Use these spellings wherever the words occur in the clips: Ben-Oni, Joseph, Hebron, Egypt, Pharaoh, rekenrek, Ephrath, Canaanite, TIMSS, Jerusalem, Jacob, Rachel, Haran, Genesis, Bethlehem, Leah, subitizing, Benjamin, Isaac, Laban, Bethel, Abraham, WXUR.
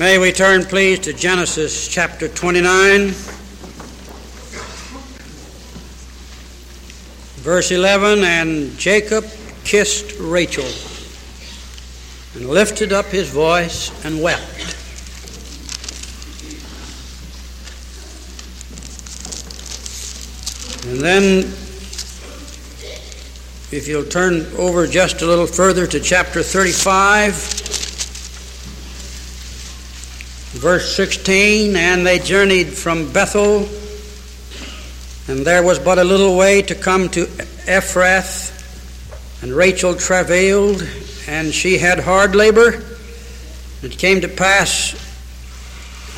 May we turn, please, to Genesis chapter 29, verse 11, and Jacob kissed Rachel and lifted up his voice and wept. And then, if you'll turn over just a little further to chapter 35, verse 16, and they journeyed from Bethel, and there was but a little way to come to Ephrath, and Rachel travailed, and she had hard labor. It came to pass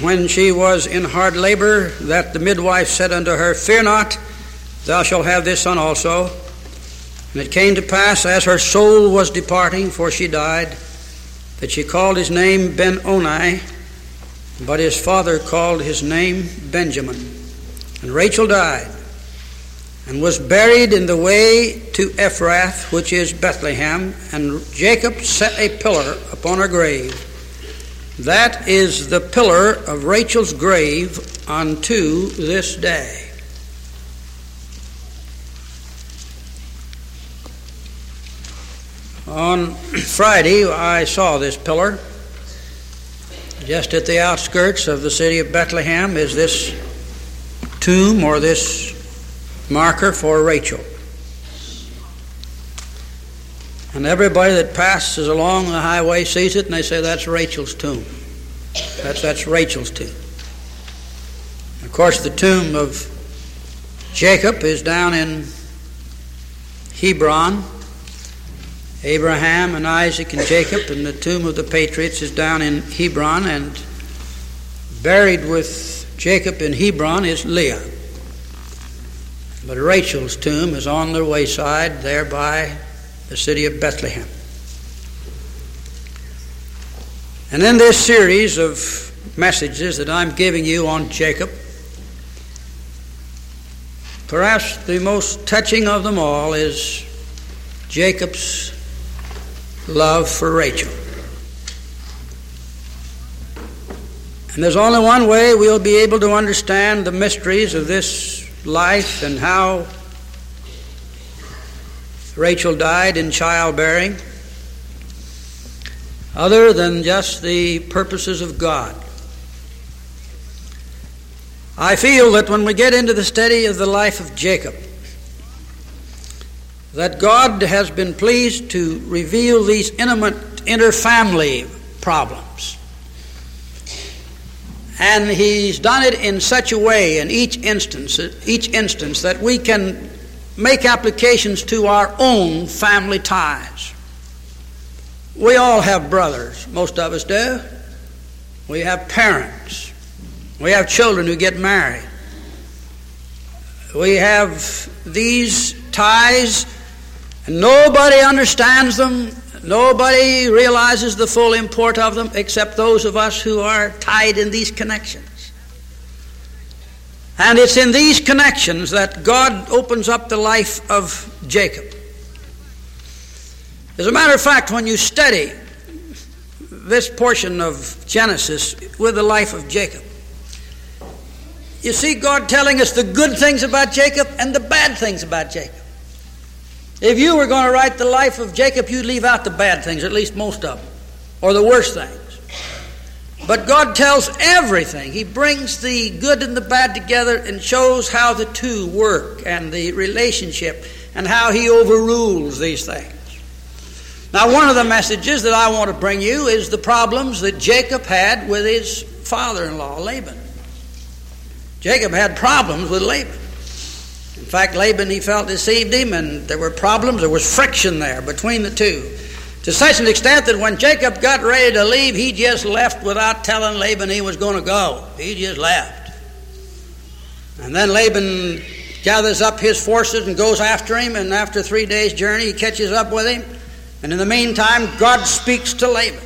when she was in hard labor that the midwife said unto her, "Fear not, thou shalt have this son also." And it came to pass, as her soul was departing, for she died, that she called his name Ben-Oni, but his father called his name Benjamin. And Rachel died, and was buried in the way to Ephrath, which is Bethlehem, and Jacob set a pillar upon her grave. That is the pillar of Rachel's grave unto this day. On Friday, I saw this pillar. Just at the outskirts of the city of Bethlehem is this tomb, or this marker for Rachel. And everybody that passes along the highway sees it, and they say, "That's Rachel's tomb. That's Rachel's tomb." Of course, the tomb of Jacob is down in Hebron. Abraham and Isaac and Jacob, and the tomb of the patriots is down in Hebron, and buried with Jacob in Hebron is Leah. But Rachel's tomb is on the wayside there by the city of Bethlehem. And in this series of messages that I'm giving you on Jacob, perhaps the most touching of them all is Jacob's love for Rachel. And there's only one way we'll be able to understand the mysteries of this life and how Rachel died in childbearing, other than just the purposes of God. I feel that when we get into the study of the life of Jacob, that God has been pleased to reveal these intimate interfamily problems. And he's done it in such a way in each instance that we can make applications to our own family ties. We all have brothers, most of us do. We have parents. We have children who get married. We have these ties, and nobody understands them. Nobody realizes the full import of them except those of us who are tied in these connections. And it's in these connections that God opens up the life of Jacob. As a matter of fact, when you study this portion of Genesis with the life of Jacob, you see God telling us the good things about Jacob and the bad things about Jacob. If you were going to write the life of Jacob, you'd leave out the bad things, at least most of them, or the worst things. But God tells everything. He brings the good and the bad together and shows how the two work and the relationship and how he overrules these things. Now, one of the messages that I want to bring you is the problems that Jacob had with his father-in-law, Laban. Jacob had problems with Laban. In fact, Laban, he felt, deceived him, and there were problems, there was friction there between the two, to such an extent that when Jacob got ready to leave, he just left without telling Laban he was going to go. He just left. And then Laban gathers up his forces and goes after him, and after 3 days' journey, he catches up with him. And in the meantime, God speaks to Laban.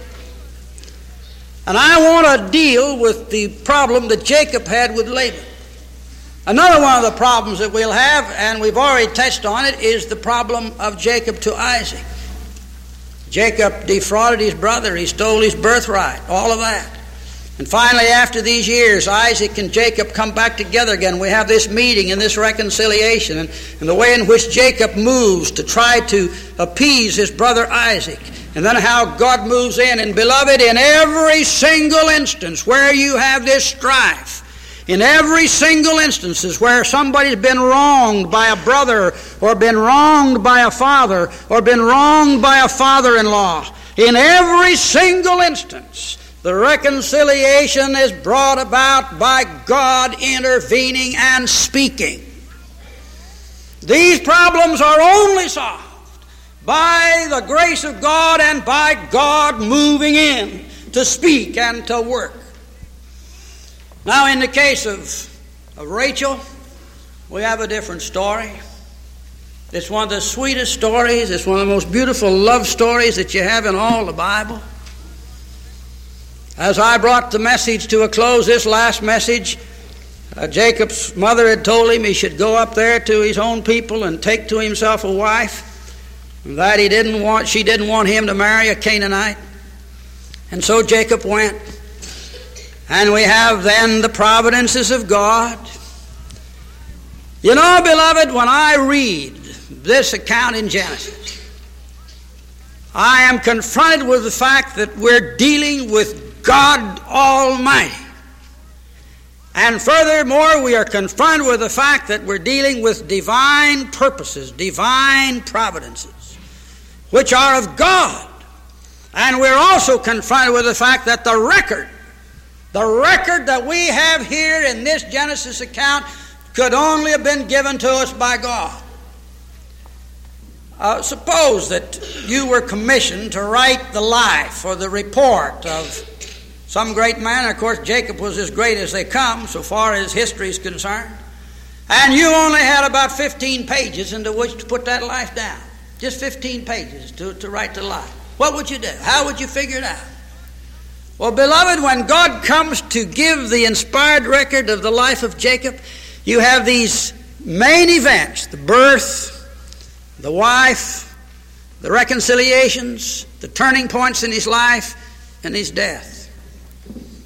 And I want to deal with the problem that Jacob had with Laban. Another one of the problems that we'll have, and we've already touched on it, is the problem of Jacob to Isaac. Jacob defrauded his brother. He stole his birthright, all of that. And finally, after these years, Isaac and Jacob come back together again. We have this meeting and this reconciliation, and the way in which Jacob moves to try to appease his brother Isaac. And then how God moves in. And beloved, in every single instance where you have this strife, in every single instance where somebody's been wronged by a brother or been wronged by a father or been wronged by a father-in-law, in every single instance, the reconciliation is brought about by God intervening and speaking. These problems are only solved by the grace of God and by God moving in to speak and to work. Now, in the case of Rachel, we have a different story. It's one of the sweetest stories. It's one of the most beautiful love stories that you have in all the Bible. As I brought the message to a close, this last message, Jacob's mother had told him he should go up there to his own people and take to himself a wife, and that she didn't want him to marry a Canaanite. And so Jacob went. And we have then the providences of God. You know, beloved, when I read this account in Genesis, I am confronted with the fact that we're dealing with God Almighty. And furthermore, we are confronted with the fact that we're dealing with divine purposes, divine providences, which are of God. And we're also confronted with the fact that the record that we have here in this Genesis account could only have been given to us by God. Suppose that you were commissioned to write the life or the report of some great man. Of course, Jacob was as great as they come, so far as history is concerned. And you only had about 15 pages into which to put that life down. Just 15 pages to write the life. What would you do? How would you figure it out? Well, beloved, when God comes to give the inspired record of the life of Jacob, you have these main events: the birth, the wife, the reconciliations, the turning points in his life, and his death.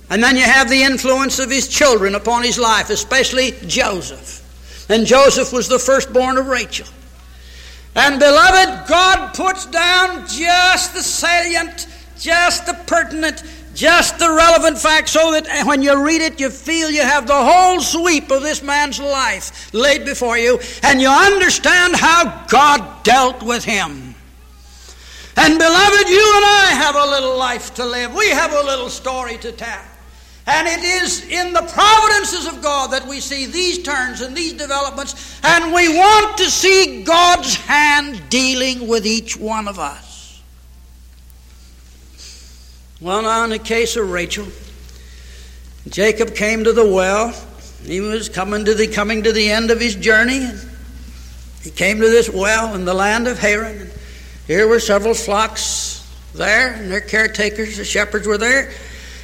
And then you have the influence of his children upon his life, especially Joseph. And Joseph was the firstborn of Rachel. And beloved, God puts down just the salient, just the pertinent, just the relevant fact, so that when you read it, you feel you have the whole sweep of this man's life laid before you, and you understand how God dealt with him. And beloved, you and I have a little life to live. We have a little story to tell. And it is in the providences of God that we see these turns and these developments, and we want to see God's hand dealing with each one of us. Well, now in the case of Rachel, Jacob came to the well. He was coming to the end of his journey. And he came to this well in the land of Haran. And here were several flocks there, and their caretakers, the shepherds, were there.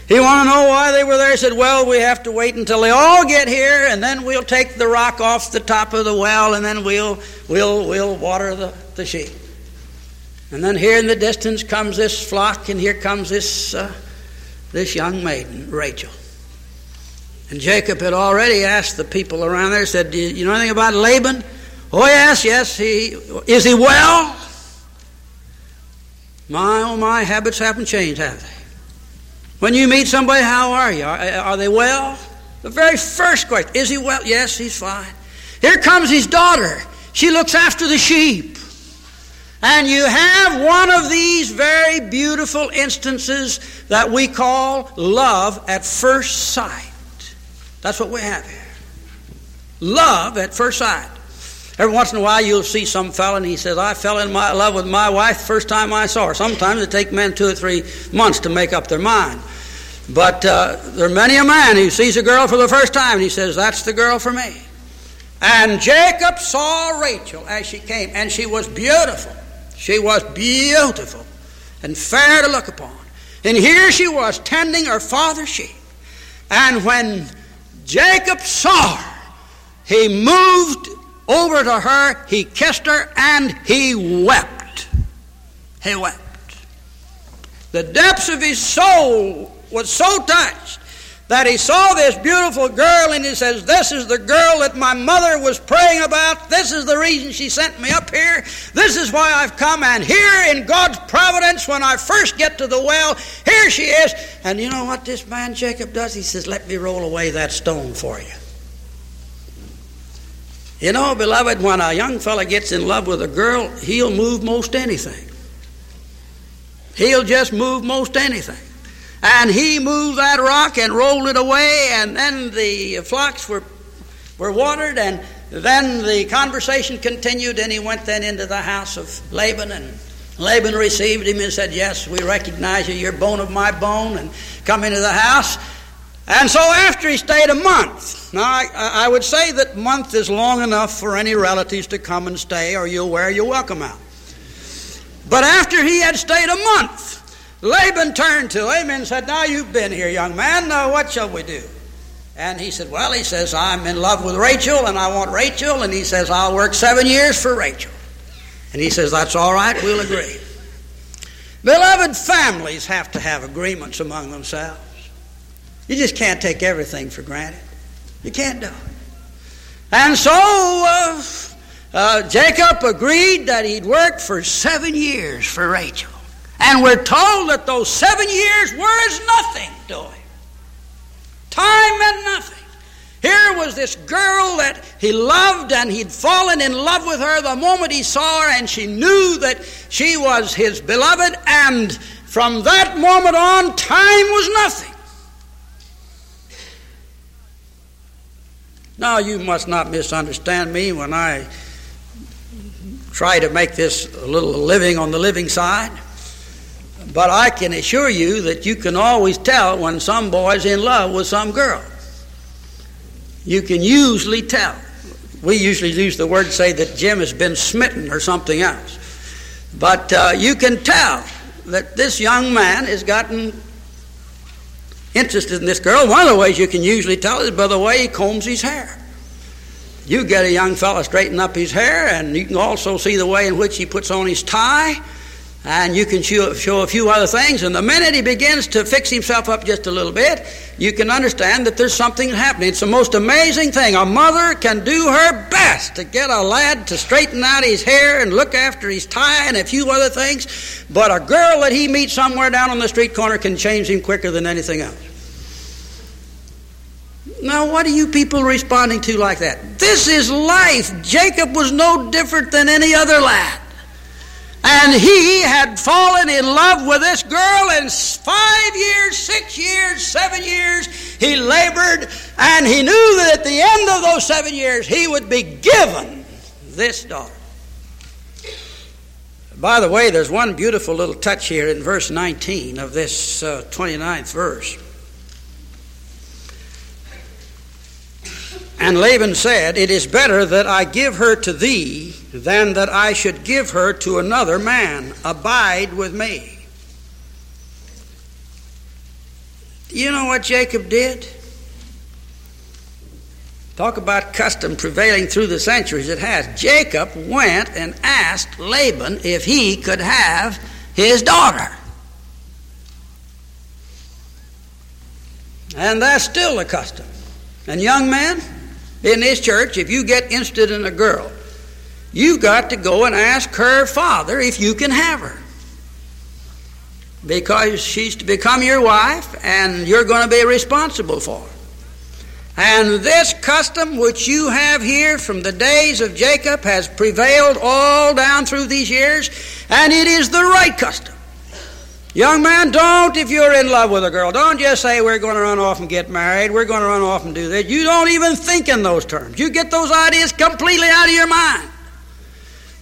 He wanted to know why they were there. He said, well, we have to wait until they all get here, and then we'll take the rock off the top of the well, and then we'll water the sheep. And then here in the distance comes this flock, and here comes this young maiden, Rachel. And Jacob had already asked the people around there, said, do you know anything about Laban? Oh, yes, is he well? My habits haven't changed, have they? When you meet somebody, how are you? Are they well? The very first question, is he well? Yes, he's fine. Here comes his daughter. She looks after the sheep. And you have one of these very beautiful instances that we call love at first sight. That's what we have here. Love at first sight. Every once in a while you'll see some fellow and he says, I fell in love with my wife the first time I saw her. Sometimes it takes men 2 or 3 months to make up their mind. But there are many a man who sees a girl for the first time and he says, that's the girl for me. And Jacob saw Rachel as she came, and she was beautiful. She was beautiful and fair to look upon. And here she was tending her father's sheep. And when Jacob saw her, he moved over to her, he kissed her, and he wept. He wept. The depths of his soul was so touched that he saw this beautiful girl and he says, this is the girl that my mother was praying about. This is the reason she sent me up here. This is why I've come. And here in God's providence, when I first get to the well, here she is. And you know what this man Jacob does? He says, let me roll away that stone for you. You know, beloved, when a young fella gets in love with a girl, he'll move most anything. He'll just move most anything. And he moved that rock and rolled it away, and then the flocks were watered, and then the conversation continued, and he went then into the house of Laban, and Laban received him and said, yes, we recognize you, you're bone of my bone, and come into the house. And so after he stayed a month, now I would say that month is long enough for any relatives to come and stay, or you'll wear your welcome out. But after he had stayed a month, Laban turned to him and said, now you've been here, young man, now what shall we do? And he said, well, he says, I'm in love with Rachel and I want Rachel. And he says, I'll work 7 years for Rachel. And he says, that's all right, we'll agree. Beloved, families have to have agreements among themselves. You just can't take everything for granted. You can't do it. And so Jacob agreed that he'd work for 7 years for Rachel. And we're told that those 7 years were as nothing to him. Time meant nothing. Here was this girl that he loved, and he'd fallen in love with her the moment he saw her, and she knew that she was his beloved, and from that moment on, time was nothing. Now, you must not misunderstand me when I try to make this a little living on the living side. But I can assure you that you can always tell when some boy's in love with some girl. You can usually tell. We usually use the word, say that Jim has been smitten or something else. But you can tell that this young man has gotten interested in this girl. One of the ways you can usually tell is by the way he combs his hair. You get a young fellow straighten up his hair, and you can also see the way in which he puts on his tie. And you can show a few other things. And the minute he begins to fix himself up just a little bit, you can understand that there's something happening. It's the most amazing thing. A mother can do her best to get a lad to straighten out his hair and look after his tie and a few other things. But a girl that he meets somewhere down on the street corner can change him quicker than anything else. Now, what are you people responding to like that? This is life. Jacob was no different than any other lad. And he had fallen in love with this girl, and 5 years, 6 years, 7 years, he labored, and he knew that at the end of those 7 years, he would be given this daughter. By the way, there's one beautiful little touch here in verse 19 of this 29th verse. And Laban said, it is better that I give her to thee than that I should give her to another man. Abide with me. You know what Jacob did? Talk about custom prevailing through the centuries. It has. Jacob went and asked Laban if he could have his daughter. And that's still a custom. And young man, in this church, if you get interested in a girl, you've got to go and ask her father if you can have her. Because she's to become your wife, and you're going to be responsible for her. And this custom which you have here from the days of Jacob has prevailed all down through these years, and it is the right custom. Young man, don't, if you're in love with a girl, don't just say we're going to run off and get married, we're going to run off and do this. You don't even think in those terms. You get those ideas completely out of your mind.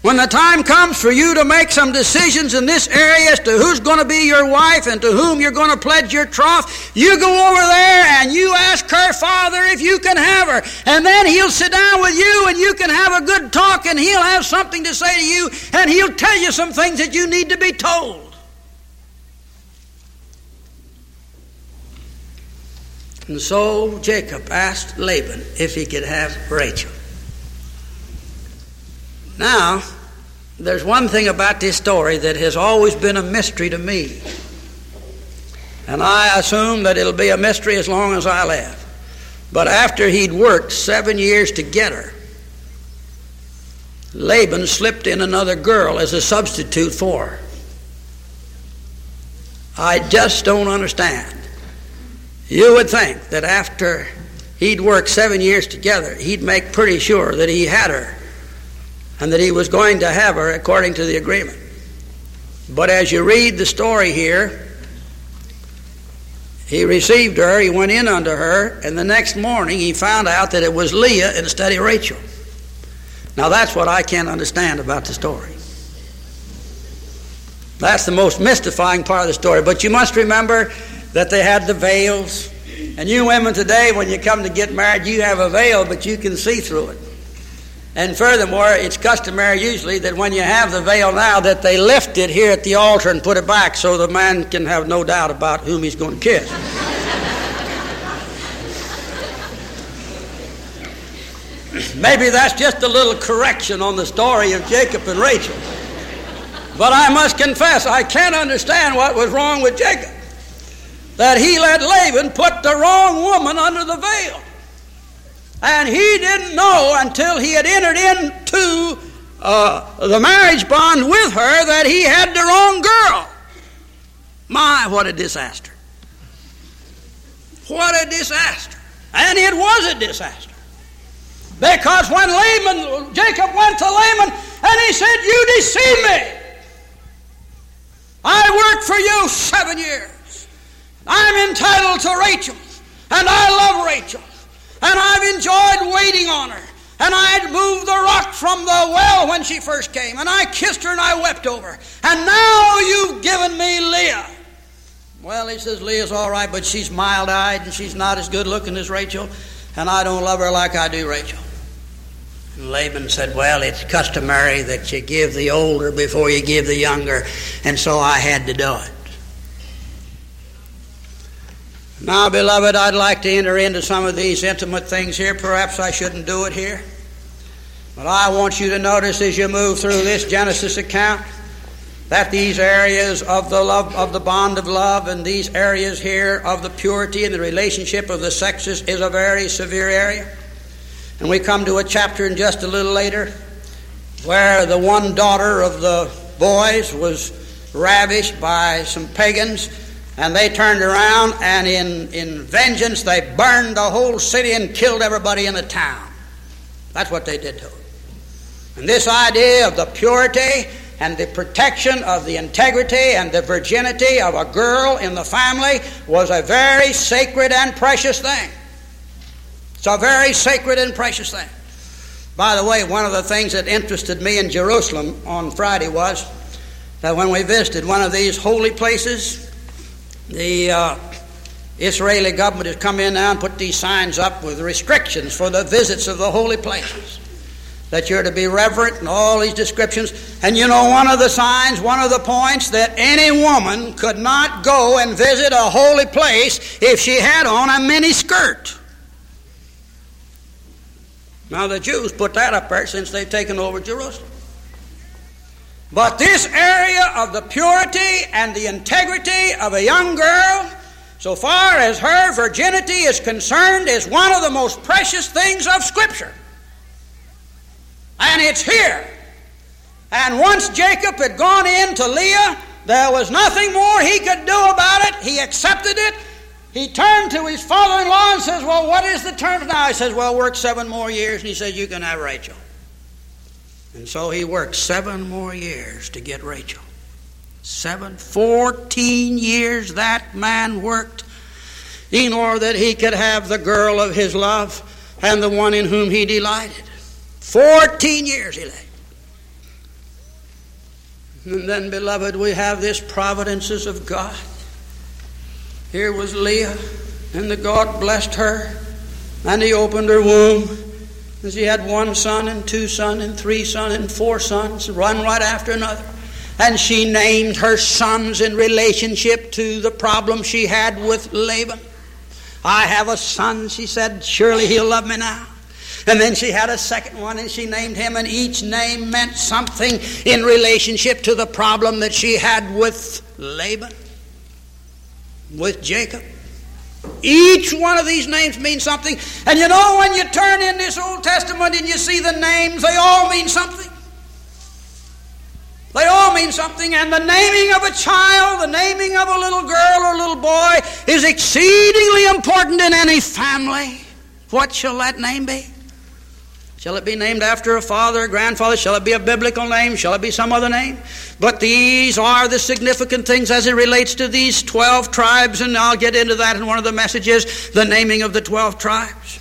When the time comes for you to make some decisions in this area as to who's going to be your wife and to whom you're going to pledge your troth, you go over there and you ask her father if you can have her. And then he'll sit down with you and you can have a good talk and he'll have something to say to you and he'll tell you some things that you need to be told. And so Jacob asked Laban if he could have Rachel. Now, there's one thing about this story that has always been a mystery to me. and I assume that it'll be a mystery as long as I live. But after he'd worked 7 years to get her, Laban slipped in another girl as a substitute for her. I just don't understand. You would think that after he'd worked 7 years together, he'd make pretty sure that he had her and that he was going to have her according to the agreement. But as you read the story here, he received her, he went in unto her, and the next morning he found out that it was Leah instead of Rachel. Now that's what I can't understand about the story. That's the most mystifying part of the story. But you must remember that they had the veils. And you women today, when you come to get married, you have a veil, but you can see through it. And furthermore, it's customary usually that when you have the veil now, that they lift it here at the altar and put it back so the man can have no doubt about whom he's going to kiss. Maybe that's just a little correction on the story of Jacob and Rachel. But I must confess, I can't understand what was wrong with Jacob, that he let Laban put the wrong woman under the veil. And he didn't know until he had entered into the marriage bond with her that he had the wrong girl. My, what a disaster. What a disaster. And it was a disaster. Because when Jacob went to Laban and he said, "You deceive me. I worked for you 7 years. I'm entitled to Rachel, and I love Rachel, and I've enjoyed waiting on her, and I had moved the rock from the well when she first came, and I kissed her and I wept over, and now you've given me Leah." Well, he says, "Leah's all right, but she's mild-eyed, and she's not as good-looking as Rachel, and I don't love her like I do Rachel." And Laban said, "Well, it's customary that you give the older before you give the younger, and so I had to do it." Now, beloved, I'd like to enter into some of these intimate things here. Perhaps I shouldn't do it here. But I want you to notice as you move through this Genesis account that these areas of the love, of the bond of love, and these areas here of the purity and the relationship of the sexes is a very severe area. And we come to a chapter in just a little later where the one daughter of the boys was ravished by some pagans, and they turned around and in vengeance they burned the whole city and killed everybody in the town. That's what they did to them. And this idea of the purity and the protection of the integrity and the virginity of a girl in the family was a very sacred and precious thing. It's a very sacred and precious thing. By the way, one of the things that interested me in Jerusalem on Friday was that when we visited one of these holy places, the Israeli government has come in now and put these signs up with restrictions for the visits of the holy places, that you're to be reverent and all these descriptions. And you know, one of the signs, one of the points, that any woman could not go and visit a holy place if she had on a miniskirt. Now, the Jews put that up there since they've taken over Jerusalem. But this area of the purity and the integrity of a young girl, so far as her virginity is concerned, is one of the most precious things of Scripture. And it's here. And once Jacob had gone in to Leah, there was nothing more he could do about it. He accepted it. He turned to his father-in-law and says, "Well, what is the terms now?" He says, "Well, work 7 more years. And he says, "You can have Rachel." And so he worked 7 more years to get Rachel. 14 years that man worked in order that he could have the girl of his love and the one in whom he delighted. 14 years he lay. And then, beloved, we have this providences of God. Here was Leah, and the God blessed her, and he opened her womb. And she had 1 son and 2 sons and 3 sons and 4 sons, one right after another. And she named her sons in relationship to the problem she had with Laban. "I have a son," she said, "surely he'll love me now." And then she had a second one, and she named him, and each name meant something in relationship to the problem that she had with Laban. with Jacob. Each one of these names means something. And you know, when you turn in this Old Testament and you see the names, they all mean something. They all mean something. And the naming of a child, the naming of a little girl or a little boy is exceedingly important in any family. What shall that name be? Shall it be named after a father, a grandfather? Shall it be a biblical name? Shall it be some other name? But these are the significant things as it relates to these 12 tribes, and I'll get into that in one of the messages, the naming of the 12 tribes.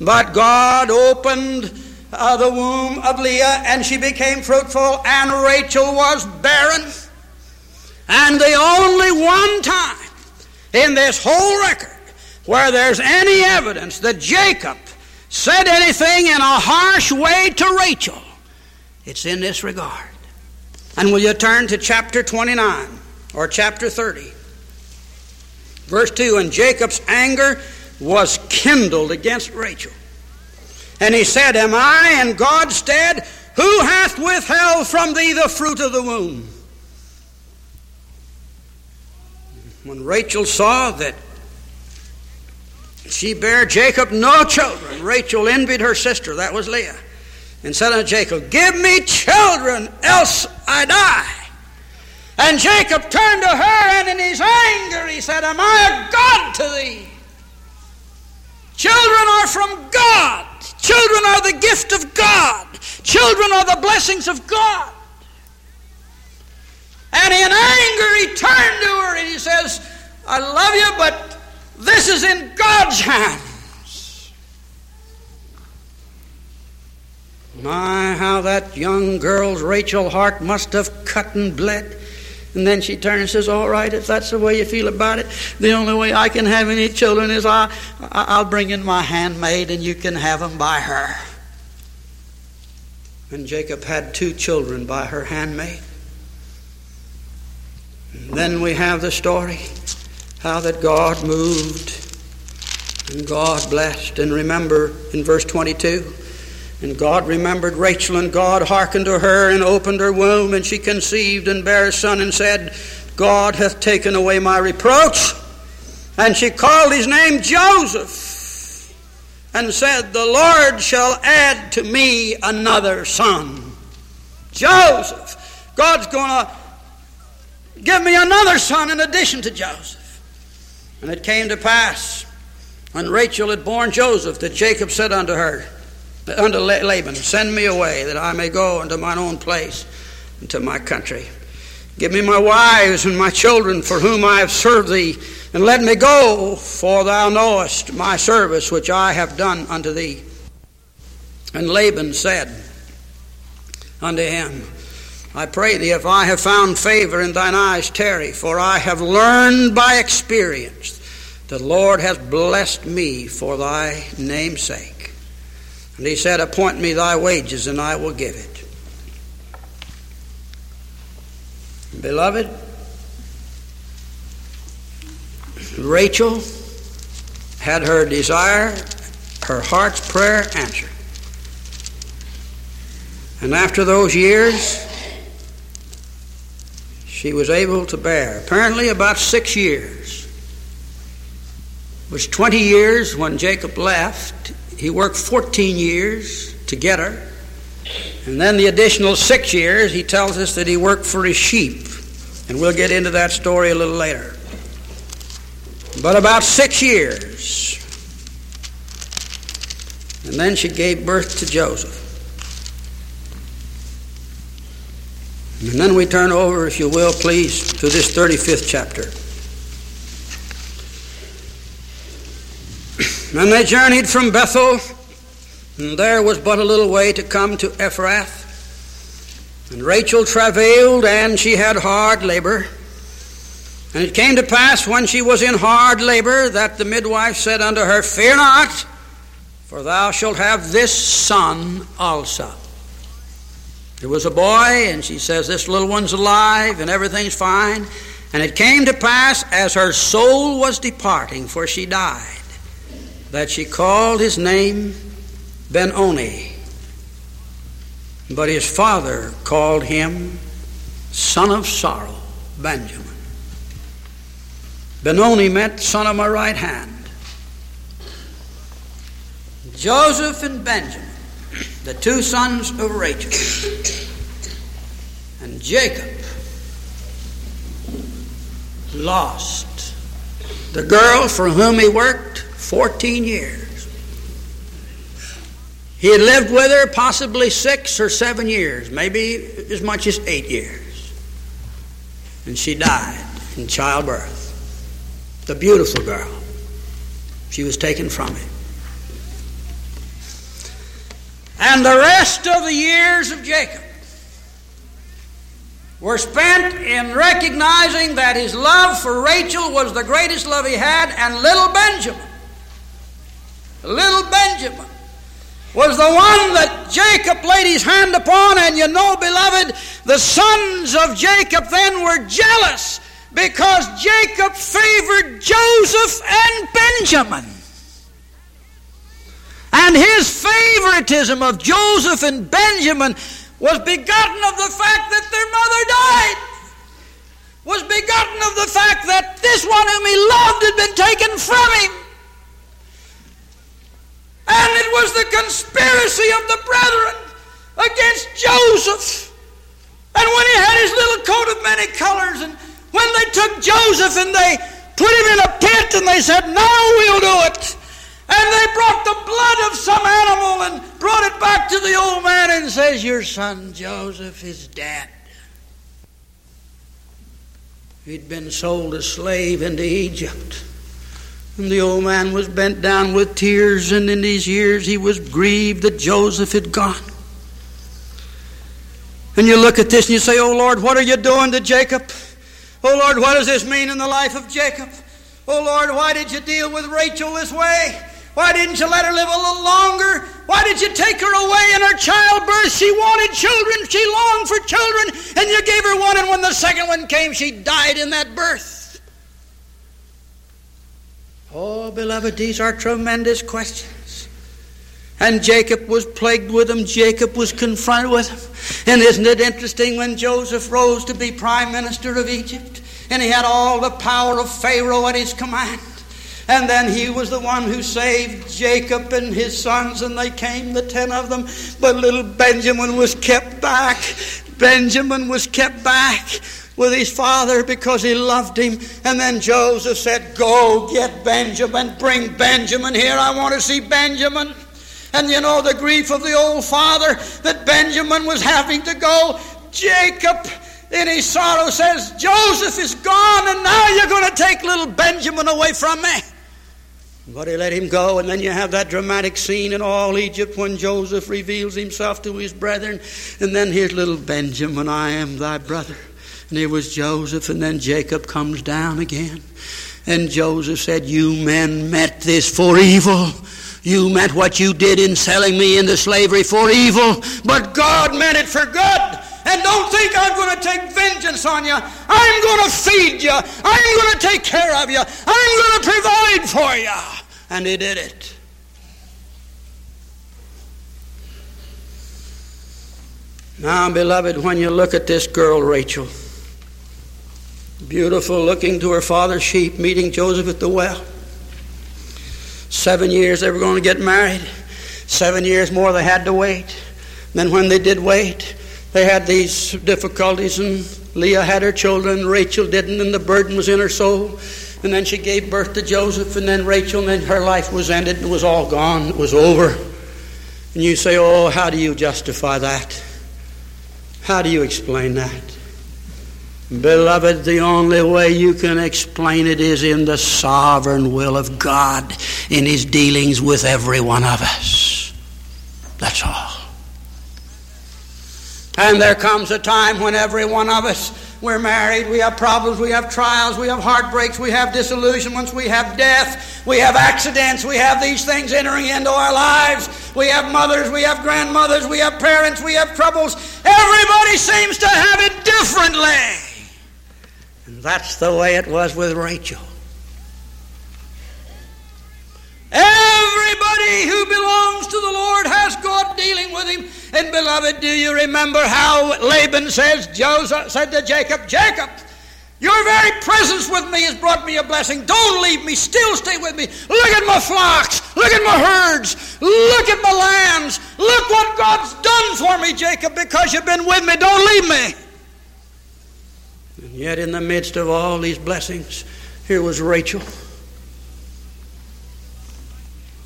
But God opened the womb of Leah, and she became fruitful, and Rachel was barren. And the only one time in this whole record where there's any evidence that Jacob said anything in a harsh way to Rachel, it's in this regard. And will you turn to chapter 29 or chapter 30? Verse 2, and Jacob's anger was kindled against Rachel. And he said, am I in God's stead? Who hath withheld from thee the fruit of the womb? When Rachel saw that she bare Jacob no children, Rachel envied her sister, that was Leah, and said unto Jacob, give me children, else I die. And Jacob turned to her, and in his anger he said, am I a God to thee? Children are from God. Children are the gift of God. Children are the blessings of God. And in anger he turned to her, and he says, I love you, but this is in God's hands. My, how that young girl's Rachel heart must have cut and bled. And then she turned and says, all right, if that's the way you feel about it, the only way I can have any children is I'll bring in my handmaid and you can have them by her. And Jacob had 2 children by her handmaid. And then we have the story how that God moved and God blessed. And remember in verse 22, and God remembered Rachel, and God hearkened to her and opened her womb, and she conceived and bare a son, and said, God hath taken away my reproach. And she called his name Joseph, and said, the Lord shall add to me another son. Joseph, God's going to give me another son in addition to Joseph. And it came to pass, when Rachel had borne Joseph, that Jacob said unto her, unto Laban, send me away, that I may go unto mine own place, and to my country. Give me my wives and my children, for whom I have served thee, and let me go, for thou knowest my service which I have done unto thee. And Laban said unto him, I pray thee, if I have found favor in thine eyes, tarry, for I have learned by experience that the Lord hath blessed me for thy name's sake. And he said, appoint me thy wages, and I will give it. Beloved, Rachel had her desire, her heart's prayer answered. And after those years, she was able to bear, apparently about 6 years. It was 20 years when Jacob left. He worked 14 years to get her. And then the additional 6 years, he tells us that he worked for his sheep. And we'll get into that story a little later. But about 6 years. And then she gave birth to Joseph. And then we turn over, if you will, please, to this 35th chapter. And they journeyed from Bethel, and there was but a little way to come to Ephrath. And Rachel travailed, and she had hard labor. And it came to pass, when she was in hard labor, that the midwife said unto her, fear not, for thou shalt have this son also. It was a boy, and she says, this little one's alive, and everything's fine. And it came to pass, as her soul was departing, for she died, that she called his name Ben-Oni. But his father called him Son of Sorrow, Benjamin. Ben-Oni meant son of my right hand. Joseph and Benjamin, the two sons of Rachel, and Jacob lost the girl for whom he worked 14 years. He had lived with her possibly 6 or 7 years, maybe as much as 8 years. And she died in childbirth. The beautiful girl. She was taken from him. And the rest of the years of Jacob were spent in recognizing that his love for Rachel was the greatest love he had, and little Benjamin was the one that Jacob laid his hand upon. And you know, beloved, the sons of Jacob then were jealous because Jacob favored Joseph and Benjamin. And his favoritism of Joseph and Benjamin was begotten of the fact that their mother died, was begotten of the fact that this one whom he loved had been taken from him. And it was the conspiracy of the brethren against Joseph. And when he had his little coat of many colors, and when they took Joseph and they put him in a pit, and they said, "Now we'll do it." And they brought the blood of some animal and brought it back to the old man and says, "Your son Joseph is dead. He'd been sold a slave into Egypt." And the old man was bent down with tears, and in his years he was grieved that Joseph had gone. And you look at this and you say, "Oh Lord, what are you doing to Jacob? Oh Lord, what does this mean in the life of Jacob? Oh Lord, why did you deal with Rachel this way? Why didn't you let her live a little longer? Why did you take her away in her childbirth? She wanted children, she longed for children, and you gave her one, and when the second one came, she died in that birth." Oh, beloved, these are tremendous questions. And Jacob was plagued with them. Jacob was confronted with them. And isn't it interesting, when Joseph rose to be prime minister of Egypt, and he had all the power of Pharaoh at his command, and then he was the one who saved Jacob and his sons, and they came, the 10 of them, but little Benjamin was kept back. Benjamin was kept back with his father because he loved him. And then Joseph said, "Go get Benjamin, bring Benjamin here, I want to see Benjamin." And you know the grief of the old father that Benjamin was having to go. Jacob in his sorrow says, "Joseph is gone, and now you're going to take little Benjamin away from me." But he let him go, and then you have that dramatic scene in all Egypt when Joseph reveals himself to his brethren. And then here's little Benjamin, "I am thy brother." And it was Joseph, and then Jacob comes down again. And Joseph said, "You men meant this for evil. You meant what you did in selling me into slavery for evil, but God meant it for good. And don't think I'm going to take vengeance on you. I'm going to feed you. I'm going to take care of you. I'm going to provide for you." And he did it. Now, beloved, when you look at this girl, Rachel, beautiful, looking to her father's sheep, meeting Joseph at the well. 7 years they were going to get married. 7 years more they had to wait. Then when they did wait, they had these difficulties, and Leah had her children, Rachel didn't, and the burden was in her soul. And then she gave birth to Joseph, and then Rachel, and then her life was ended, and it was all gone, it was over. And you say, "Oh, how do you justify that? How do you explain that?" Beloved, the only way you can explain it is in the sovereign will of God in his dealings with every one of us. That's all. And there comes a time when every one of us, we're married, we have problems, we have trials, we have heartbreaks, we have disillusionments, we have death, we have accidents, we have these things entering into our lives. We have mothers, we have grandmothers, we have parents, we have troubles. Everybody seems to have it differently. And that's the way it was with Rachel. Everybody who belongs to the Lord has God dealing with him. And beloved, do you remember how Laban said to Jacob, "Jacob, Your very presence with me has brought me a blessing. Don't leave me. Still stay with me. Look at my flocks. Look at my herds. Look at my lambs. Look what God's done for me, Jacob, because you've been with me. Don't leave me. And yet in the midst of all these blessings, here was Rachel.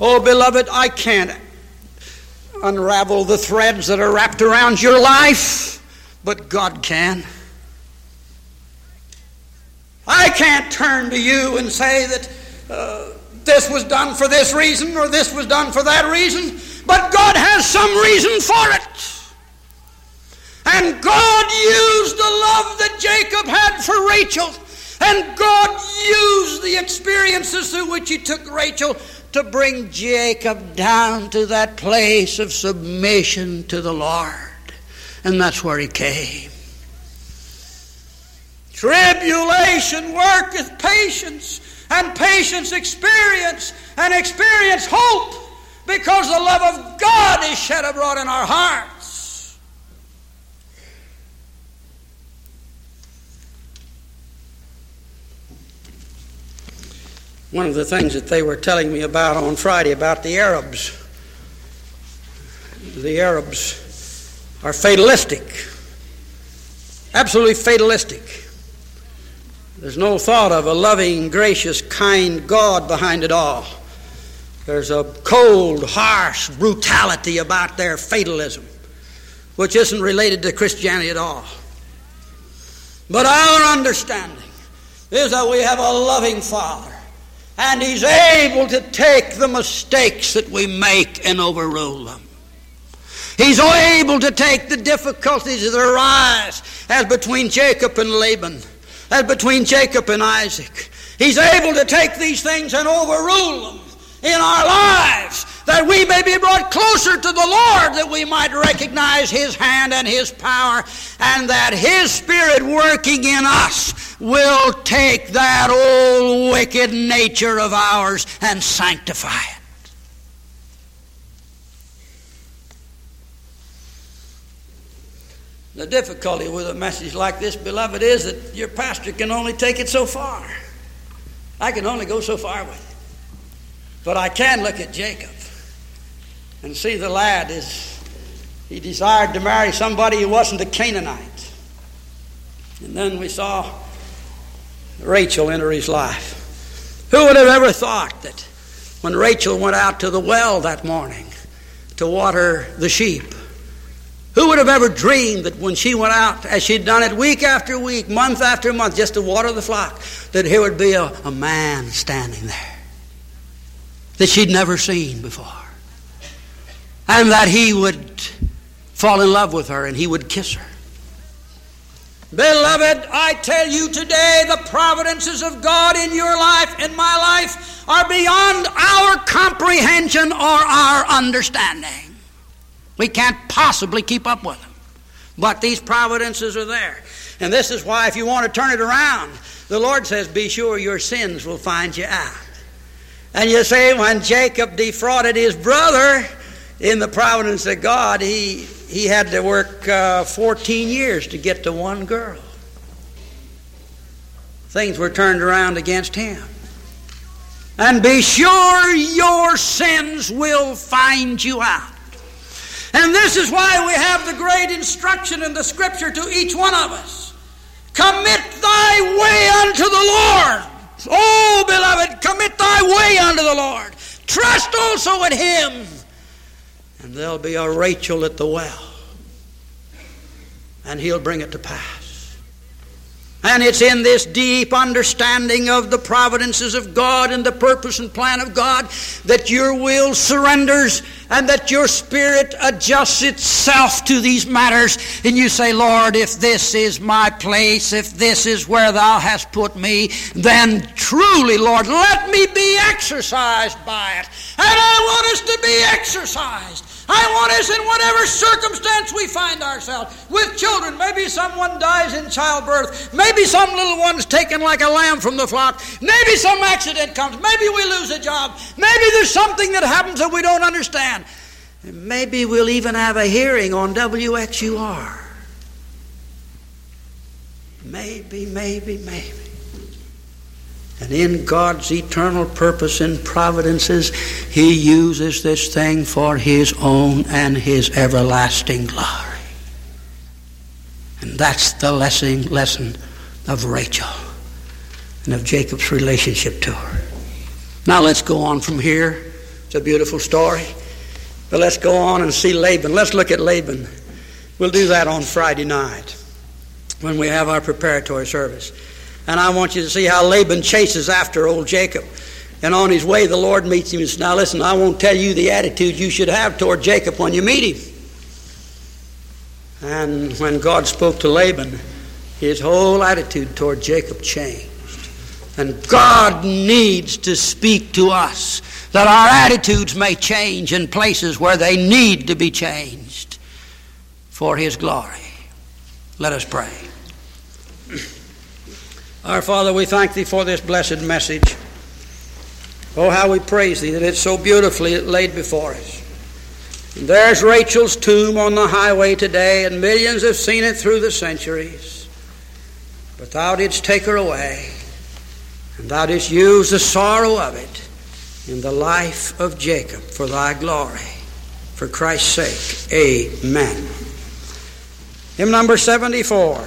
Oh, beloved, I can't unravel the threads that are wrapped around your life, but God can. I can't turn to you and say that this was done for this reason or this was done for that reason, but God has some reason for it. And God used the love that Jacob had for Rachel, and God used the experiences through which he took Rachel to bring Jacob down to that place of submission to the Lord. And that's where he came. Tribulation worketh patience, and patience experience, and experience hope, because the love of God is shed abroad in our hearts. One of the things that they were telling me about on Friday about the Arabs are fatalistic, absolutely fatalistic. There's no thought of a loving, gracious, kind God behind it all. There's a cold, harsh brutality about their fatalism, which isn't related to Christianity at all. But our understanding is that we have a loving Father, and He's able to take the mistakes that we make and overrule them. He's able to take the difficulties that arise as between Jacob and Laban, as between Jacob and Isaac. He's able to take these things and overrule them in our lives, that we may be brought closer to the Lord, that we might recognize His hand and His power, and that His Spirit working in us will take that old wicked nature of ours and sanctify it. The difficulty with a message like this, beloved, is that your pastor can only take it so far. I can only go so far with it. But I can look at Jacob and see the lad he desired to marry somebody who wasn't a Canaanite. And then we saw Rachel enter his life. Who would have ever thought that when Rachel went out to the well that morning to water the sheep, who would have ever dreamed that when she went out, as she'd done it week after week, month after month, just to water the flock, that here would be a man standing there that she'd never seen before, and that he would fall in love with her and he would kiss her? Beloved, I tell you today, the providences of God in your life, in my life, are beyond our comprehension or our understanding. We can't possibly keep up with them. But these providences are there. And this is why, if you want to turn it around, the Lord says, be sure your sins will find you out. And you see, when Jacob defrauded his brother, in the providence of God, he had to work 14 years to get to one girl. Things were turned around against him. And be sure your sins will find you out. And this is why we have the great instruction in the Scripture to each one of us. Commit thy way unto the Lord. Oh, beloved, commit thy way unto the Lord. Trust also in Him. And there'll be a Rachel at the well. And He'll bring it to pass. And it's in this deep understanding of the providences of God and the purpose and plan of God that your will surrenders, and that your spirit adjusts itself to these matters, and you say, Lord, if this is my place, if this is where thou hast put me, then truly, Lord, let me be exercised by it. And I want us to be exercised. I want us, in whatever circumstance we find ourselves, with children. Maybe someone dies in childbirth. Maybe some little one's taken like a lamb from the flock. Maybe some accident comes. Maybe we lose a job. Maybe there's something that happens that we don't understand. And maybe we'll even have a hearing on WXUR. Maybe. And in God's eternal purpose and providences, He uses this thing for His own and His everlasting glory. And that's the lesson of Rachel and of Jacob's relationship to her. Now let's go on from here. It's a beautiful story. But let's go on and see Laban. Let's look at Laban. We'll do that on Friday night when we have our preparatory service. And I want you to see how Laban chases after old Jacob. And on his way, the Lord meets him and says, now listen, I won't tell you the attitude you should have toward Jacob when you meet him. And when God spoke to Laban, his whole attitude toward Jacob changed. And God needs to speak to us that our attitudes may change in places where they need to be changed for His glory. Let us pray. Our Father, we thank Thee for this blessed message. Oh, how we praise Thee that it's so beautifully laid before us. And there's Rachel's tomb on the highway today, and millions have seen it through the centuries. But Thou didst take her away, and Thou didst use the sorrow of it in the life of Jacob for Thy glory. For Christ's sake, amen. Hymn number 74.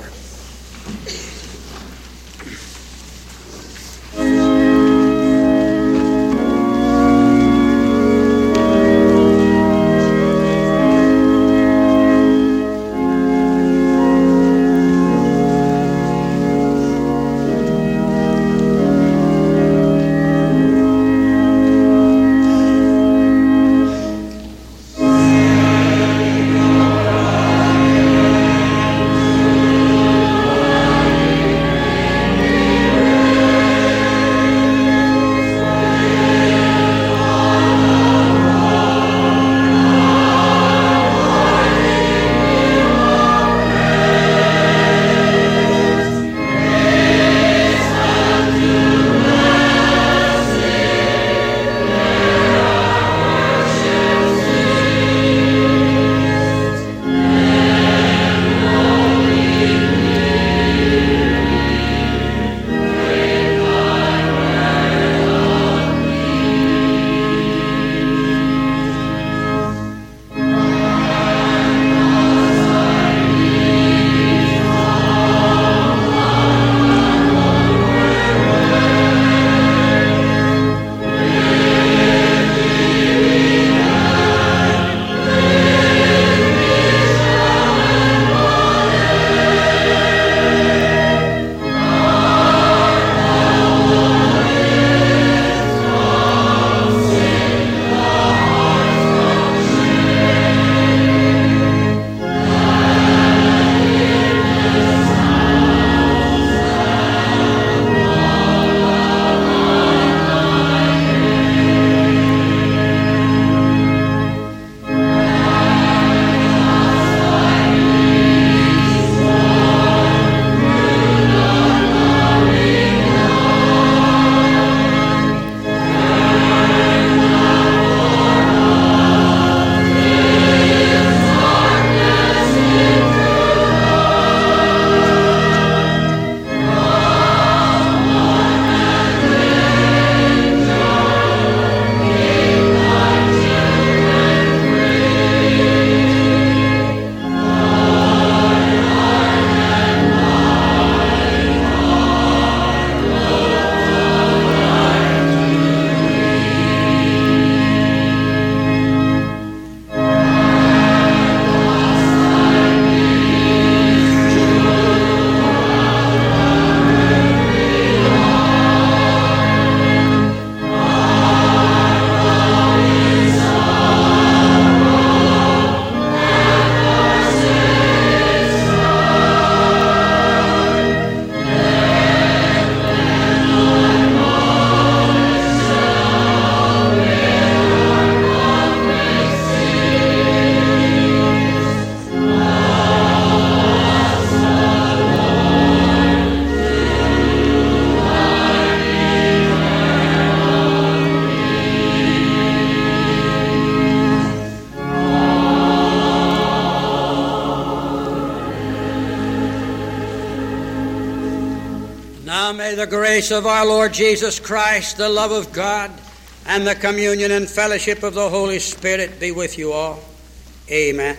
the grace of our Lord Jesus Christ, the love of God, and the communion and fellowship of the Holy Spirit be with you all. Amen.